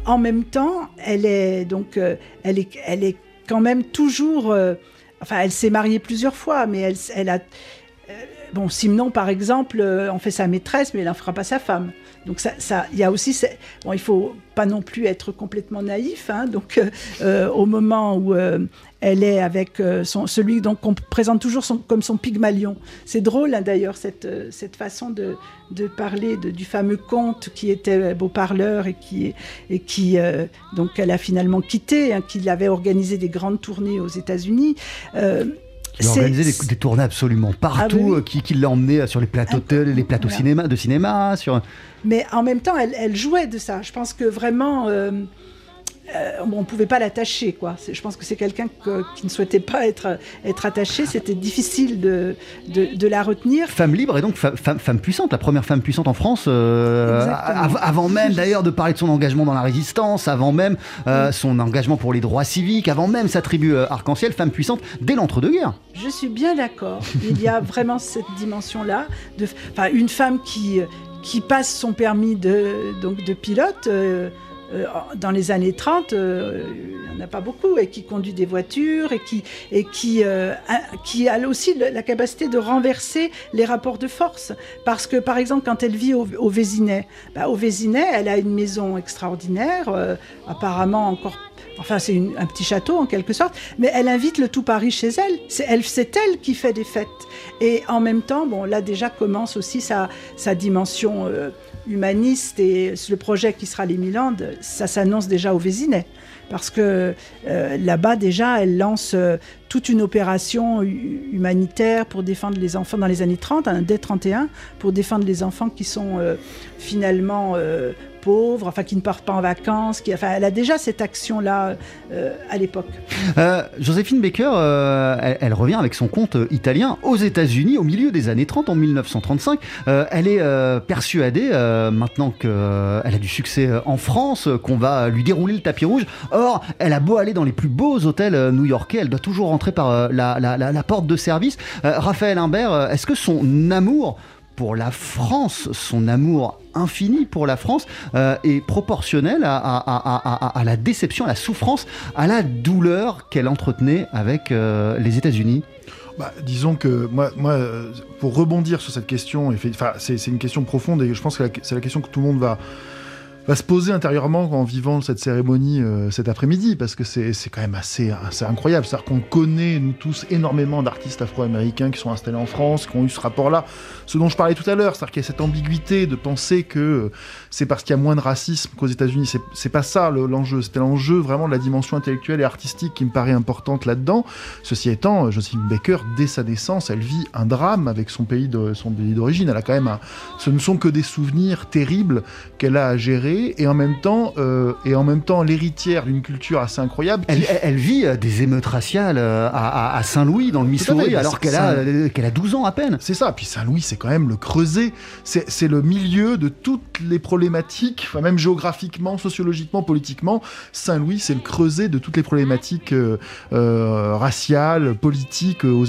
en même temps, elle est quand même toujours... elle s'est mariée plusieurs fois, mais elle a... Simenon, par exemple, en fait sa maîtresse, mais elle n'en fera pas sa femme. Donc ça, il y a aussi... il ne faut pas non plus être complètement naïf. Au moment où... elle est avec celui qu'on présente toujours comme son Pygmalion. C'est drôle, d'ailleurs, cette façon de parler du fameux comte qui était beau parleur et qui elle a finalement quitté, qui avait organisé des grandes tournées aux États-Unis. Il a organisé des tournées absolument partout, qui l'a emmené sur les plateaux de cinéma. Mais en même temps, elle jouait de ça. Je pense que vraiment... on ne pouvait pas l'attacher, quoi. Je pense que c'est quelqu'un qui ne souhaitait pas être attaché. C'était difficile de la retenir. Femme libre et donc femme puissante, la première femme puissante en France, avant même d'ailleurs de parler de son engagement dans la Résistance, avant même son engagement pour les droits civiques, avant même sa tribu arc-en-ciel, femme puissante dès l'entre-deux-guerres. Je suis bien d'accord. Il y a vraiment cette dimension-là, une femme qui passe son permis de pilote. Dans les années 30, il n'y en a pas beaucoup, et qui conduit des voitures, et qui a aussi la capacité de renverser les rapports de force. Parce que, par exemple, quand elle vit au Vésinet, elle a une maison extraordinaire, apparemment encore... c'est un petit château en quelque sorte, mais elle invite le tout Paris chez elle. C'est elle qui fait des fêtes. Et en même temps, là déjà commence aussi sa dimension humaniste, et le projet qui sera les Milandes, ça s'annonce déjà au Vésinet. Parce que là-bas, déjà, elle lance toute une opération humanitaire pour défendre les enfants dans les années 30, dès 31, pour défendre les enfants qui sont finalement pauvres, qui ne partent pas en vacances. Elle a déjà cette action-là à l'époque. Joséphine Baker, elle revient avec son conte italien aux États-Unis au milieu des années 30, en 1935. Elle est persuadée, maintenant qu'elle a du succès en France, qu'on va lui dérouler le tapis rouge. Or, elle a beau aller dans les plus beaux hôtels new-yorkais, elle doit toujours rentrer par la porte de service. Raphaël Imbert, est-ce que son amour pour la France, son amour infini pour la France, est proportionnel à la déception, à la souffrance, à la douleur qu'elle entretenait avec les États-Unis ? Disons que moi, pour rebondir sur cette question, c'est une question profonde, et je pense que c'est la question que tout le monde va se poser intérieurement en vivant cette cérémonie cet après-midi, parce que c'est quand même assez incroyable. C'est-à-dire qu'on connaît, nous tous, énormément d'artistes afro-américains qui sont installés en France, qui ont eu ce rapport-là, ce dont je parlais tout à l'heure, c'est-à-dire qu'il y a cette ambiguïté de penser que c'est parce qu'il y a moins de racisme qu'aux États-Unis. C'est pas ça l'enjeu, c'était l'enjeu vraiment de la dimension intellectuelle et artistique qui me paraît importante là-dedans. Ceci étant, Joséphine Baker, dès sa naissance, elle vit un drame avec son pays d'origine. Elle a quand même ce ne sont que des souvenirs terribles qu'elle a à gérer. Et en même temps l'héritière d'une culture assez incroyable. Elle vit des émeutes raciales à Saint-Louis, dans le Missouri, alors qu'elle a 12 ans à peine. C'est ça, puis Saint-Louis, c'est quand même le creuset, c'est le milieu de toutes les problématiques, même géographiquement, sociologiquement, politiquement. Saint-Louis, c'est le creuset de toutes les problématiques raciales, politiques aux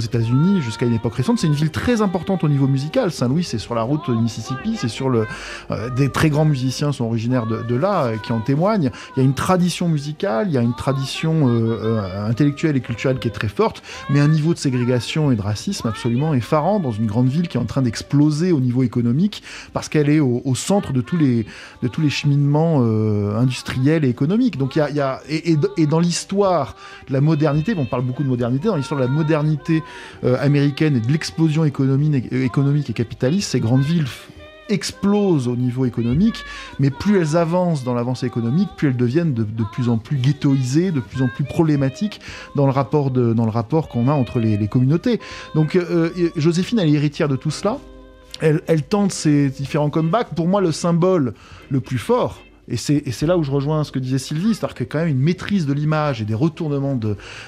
États-Unis jusqu'à une époque récente. C'est une ville très importante au niveau musical. Saint-Louis, c'est sur la route du Mississippi, c'est sur des très grands musiciens musiciens sont originaires de là, qui en témoignent. Il y a une tradition musicale, il y a une tradition intellectuelle et culturelle qui est très forte, mais un niveau de ségrégation et de racisme absolument effarant dans une grande ville qui est en train d'exploser au niveau économique, parce qu'elle est au centre de tous les cheminements industriels et économiques. Donc il y a, et dans l'histoire de la modernité, on parle beaucoup de modernité, dans l'histoire de la modernité américaine et de l'explosion économique et capitaliste, ces grandes villes explosent au niveau économique, mais plus elles avancent dans l'avancée économique, plus elles deviennent de plus en plus ghettoisées, de plus en plus problématiques dans le rapport qu'on a entre les communautés. Donc Joséphine, elle est héritière de tout cela, elle tente ces différents comebacks. Pour moi, le symbole le plus fort, et c'est là où je rejoins ce que disait Sylvie, c'est-à-dire qu'il y a quand même une maîtrise de l'image et des retournements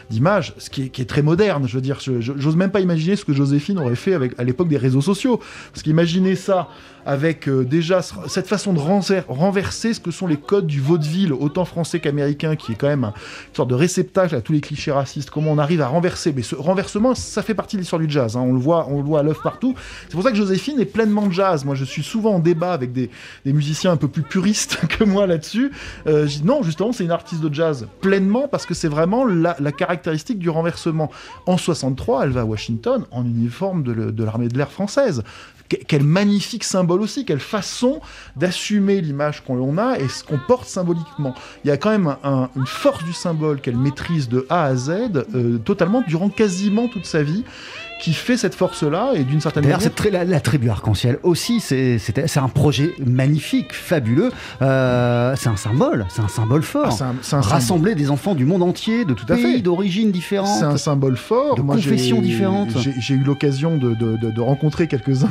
d'image, ce qui est très moderne. Je veux dire, j'ose même pas imaginer ce que Joséphine aurait fait à l'époque des réseaux sociaux. Parce qu'imaginer ça avec déjà cette façon de renverser ce que sont les codes du vaudeville, autant français qu'américain, qui est quand même une sorte de réceptacle à tous les clichés racistes. Comment on arrive à renverser? Mais ce renversement, ça fait partie de l'histoire du jazz, hein. On le voit à l'œuvre partout. C'est pour ça que Joséphine est pleinement jazz. Moi, je suis souvent en débat avec des musiciens un peu plus puristes que moi là-dessus. Je dis non, justement, c'est une artiste de jazz pleinement, parce que c'est vraiment la caractéristique du renversement. En 1963, elle va à Washington en uniforme de l'armée de l'air française. Quel magnifique symbole aussi, quelle façon d'assumer l'image qu'on a et ce qu'on porte symboliquement. Il y a quand même une force du symbole qu'elle maîtrise de A à Z, totalement, durant quasiment toute sa vie, qui fait cette force-là, et d'une certaine manière... La tribu arc-en-ciel aussi, c'est un projet magnifique, fabuleux, c'est un symbole fort. Ah, rassembler des enfants du monde entier, de tout pays, d'origines différentes. C'est un symbole fort. De confessions différentes. J'ai eu l'occasion de rencontrer quelques-uns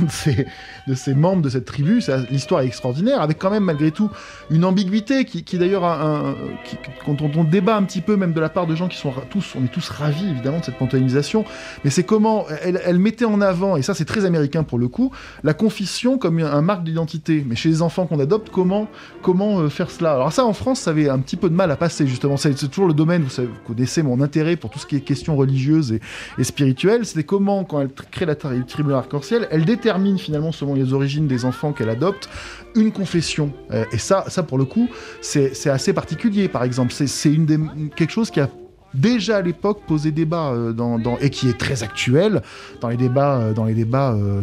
de ces membres de cette tribu. L'histoire est extraordinaire, avec quand même malgré tout une ambiguïté qui d'ailleurs, quand on débat un petit peu, même de la part de gens qui sont on est tous ravis évidemment de cette panthéonisation, mais c'est comment elle mettait en avant, et ça c'est très américain pour le coup, la confession comme un marque d'identité. Mais chez les enfants qu'on adopte, comment faire cela? Alors ça, en France, ça avait un petit peu de mal à passer, justement. C'est toujours le domaine, vous connaissez mon intérêt pour tout ce qui est question religieuse et spirituelle. C'était comment, quand elle crée la tribu arc-en-ciel, elle détermine finalement, selon les origines des enfants qu'elle adopte, une confession. Et ça pour le coup, c'est assez particulier, par exemple. C'est quelque chose qui a déjà à l'époque posé débat et qui est très actuel dans les débats,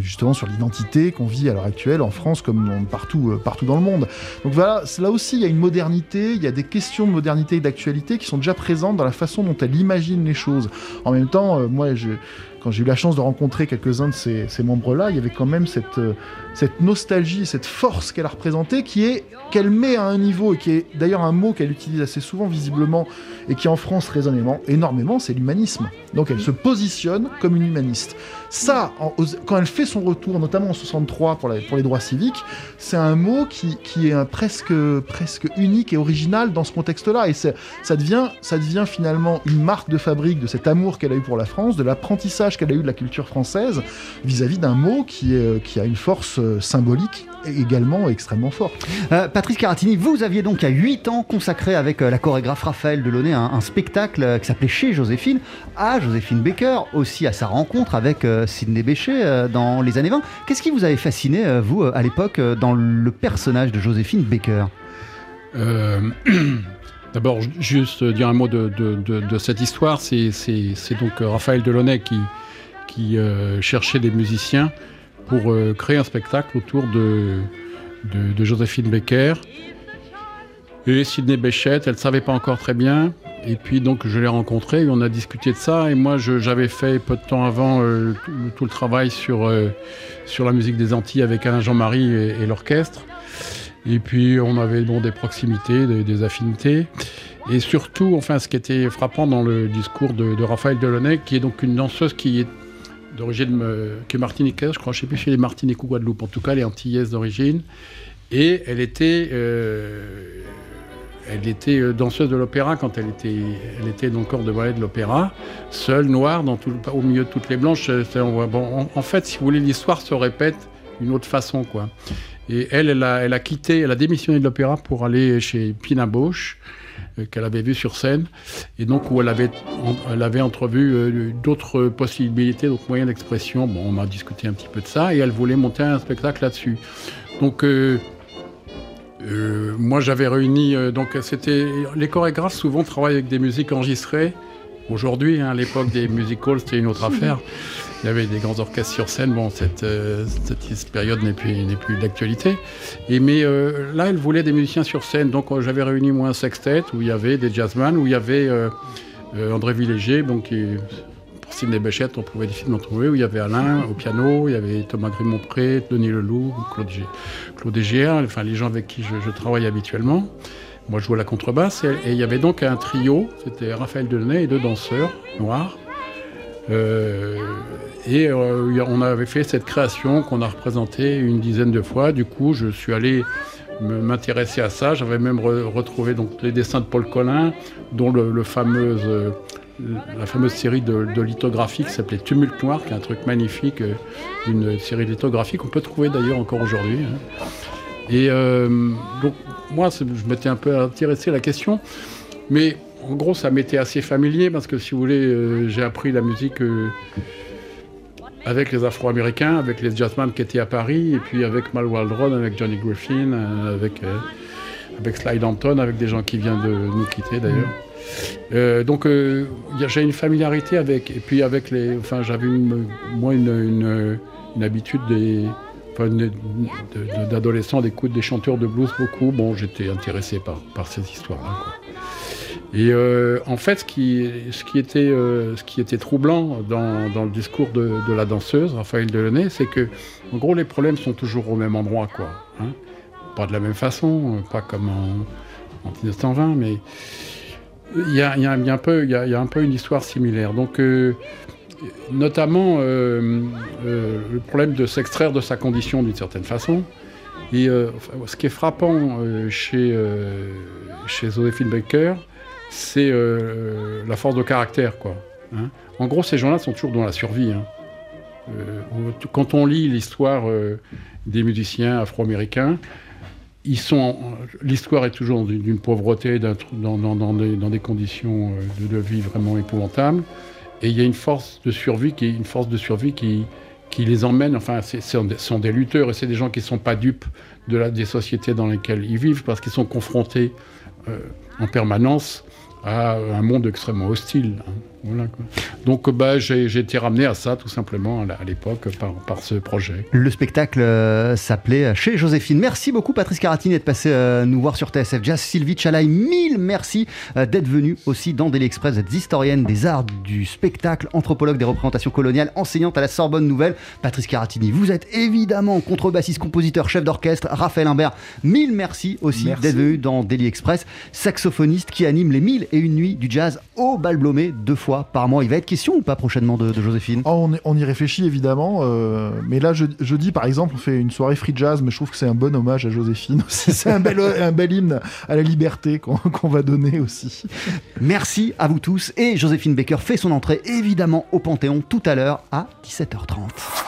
justement sur l'identité qu'on vit à l'heure actuelle en France comme partout dans le monde. Donc voilà, là aussi il y a une modernité, il y a des questions de modernité et d'actualité qui sont déjà présentes dans la façon dont elle imagine les choses. En même temps, moi quand j'ai eu la chance de rencontrer quelques-uns de ces membres-là, il y avait quand même cette nostalgie, cette force qu'elle a représentée, qu'elle met à un niveau, et qui est d'ailleurs un mot qu'elle utilise assez souvent visiblement, et qui en France résonne énormément, c'est l'humanisme. Donc elle se positionne comme une humaniste. Ça, quand elle fait son retour, notamment en 1963 pour les droits civiques, c'est un mot qui est presque unique et original dans ce contexte-là. Et ça devient finalement une marque de fabrique de cet amour qu'elle a eu pour la France, de l'apprentissage qu'elle a eu de la culture française, vis-à-vis d'un mot qui a une force symbolique également extrêmement forte. Patrice Caratini, vous aviez donc à 8 ans consacré avec la chorégraphe Raphaël Delaunay un spectacle qui s'appelait Chez Joséphine, à Joséphine Baker, aussi à sa rencontre avec Sidney Bechet dans les années 20. Qu'est-ce qui vous avait fasciné, vous, à l'époque, dans le personnage de Joséphine Baker? D'abord, juste dire un mot de cette histoire. C'est donc Raphaël Delaunay qui cherchait des musiciens pour créer un spectacle autour de Joséphine Baker. Et Sidney Bechet, elle ne savait pas encore très bien. Et puis donc je l'ai rencontrée et on a discuté de ça. Et moi j'avais fait peu de temps avant tout le travail sur la musique des Antilles avec Alain Jean-Marie et l'orchestre. Et puis on avait des proximités, des affinités. Et surtout, enfin, ce qui était frappant dans le discours de Raphaël Delaunay, qui est donc une danseuse qui est d'origine martiniquaise, je crois, je ne sais plus si elle est Martinique ou Guadeloupe, en tout cas elle est antillaise d'origine. Et elle était danseuse de l'opéra quand elle était dans le corps de ballet de l'opéra, seule, noire, au milieu de toutes les blanches. En fait, si vous voulez, l'histoire se répète d'une autre façon, quoi. Et elle a démissionné de l'opéra pour aller chez Pina Bausch, qu'elle avait vu sur scène, et donc où elle avait entrevu d'autres possibilités, d'autres moyens d'expression. Bon, on a discuté un petit peu de ça, et elle voulait monter un spectacle là-dessus. Donc Moi, j'avais réuni, donc c'était les chorégraphes souvent travaillent avec des musiques enregistrées. Aujourd'hui, hein, à l'époque des musicals, c'était une autre affaire. Il y avait des grands orchestres sur scène. Bon, cette période n'est plus d'actualité. Mais là, elle voulait des musiciens sur scène. Donc, j'avais réuni moi un sextet où il y avait des jazzman, où il y avait André Villéger, bon, qui, pour Sidney Bechet, on pouvait difficilement trouver, où il y avait Alain au piano, il y avait Thomas Grimont-Pré, Denis Leloup, Claude Égéa, enfin les gens avec qui je travaille habituellement. Moi, je jouais à la contrebasse et il y avait donc un trio, c'était Raphaël Delaunay et deux danseurs noirs. On avait fait cette création qu'on a représentée une dizaine de fois. Du coup, je suis allé m'intéresser à ça. J'avais même retrouvé donc, les dessins de Paul Colin, dont la fameuse série de lithographies qui s'appelait Tumulte Noir, qui est un truc magnifique, une série lithographique qu'on peut trouver d'ailleurs encore aujourd'hui. Hein. Donc, moi, je m'étais un peu intéressé à la question, mais en gros, ça m'était assez familier parce que, si vous voulez, j'ai appris la musique avec les Afro-Américains, avec les jazzmen qui étaient à Paris, et puis avec Mal Waldron, avec Johnny Griffin, avec Sly Danton, avec des gens qui viennent de nous quitter d'ailleurs. Donc, j'ai une familiarité avec, et puis avec les, enfin, j'avais une habitude des. D'adolescent, d'écoute des chanteurs de blues beaucoup. Bon, j'étais intéressé par ces histoires-là, quoi. Et en fait, ce qui était troublant dans le discours de la danseuse, Raphaël Delaunay, c'est que, en gros, les problèmes sont toujours au même endroit, quoi. Hein, pas de la même façon, pas comme en 1920, mais il y a un peu une histoire similaire. Donc, notamment le problème de s'extraire de sa condition d'une certaine façon. Et ce qui est frappant chez Joséphine Baker, c'est la force de caractère, quoi. Hein? En gros, ces gens-là sont toujours dans la survie. Hein? Quand on lit l'histoire des musiciens afro-américains, l'histoire est toujours d'une pauvreté, dans des conditions de vie vraiment épouvantables. Et il y a une force de survie qui les emmène. Enfin, ce sont des lutteurs et c'est des gens qui ne sont pas dupes des sociétés dans lesquelles ils vivent parce qu'ils sont confrontés en permanence à un monde extrêmement hostile. Hein. Voilà, quoi. Donc, j'ai été ramené à ça tout simplement à l'époque par ce projet. Le spectacle s'appelait Chez Joséphine. Merci beaucoup Patrice Caratini d'être passé nous voir sur TSF Jazz. Sylvie Chalaye, mille merci d'être venue aussi dans Daily Express. Vous êtes historienne des arts du spectacle, anthropologue des représentations coloniales, enseignante à la Sorbonne Nouvelle. Patrice Caratini, vous êtes évidemment contrebassiste, compositeur, chef d'orchestre. Raphaël Imbert, mille merci aussi d'être venu dans Daily Express. Saxophoniste qui anime les 1001 nuits du jazz au Bal Blomet 2 fois par mois. Il va être question ou pas prochainement de Joséphine? On y réfléchit évidemment, mais là jeudi par exemple on fait une soirée free jazz, mais je trouve que c'est un bon hommage à Joséphine. C'est un bel hymne à la liberté qu'on va donner aussi. Merci à vous tous et Joséphine Baker fait son entrée évidemment au Panthéon tout à l'heure à 17h30.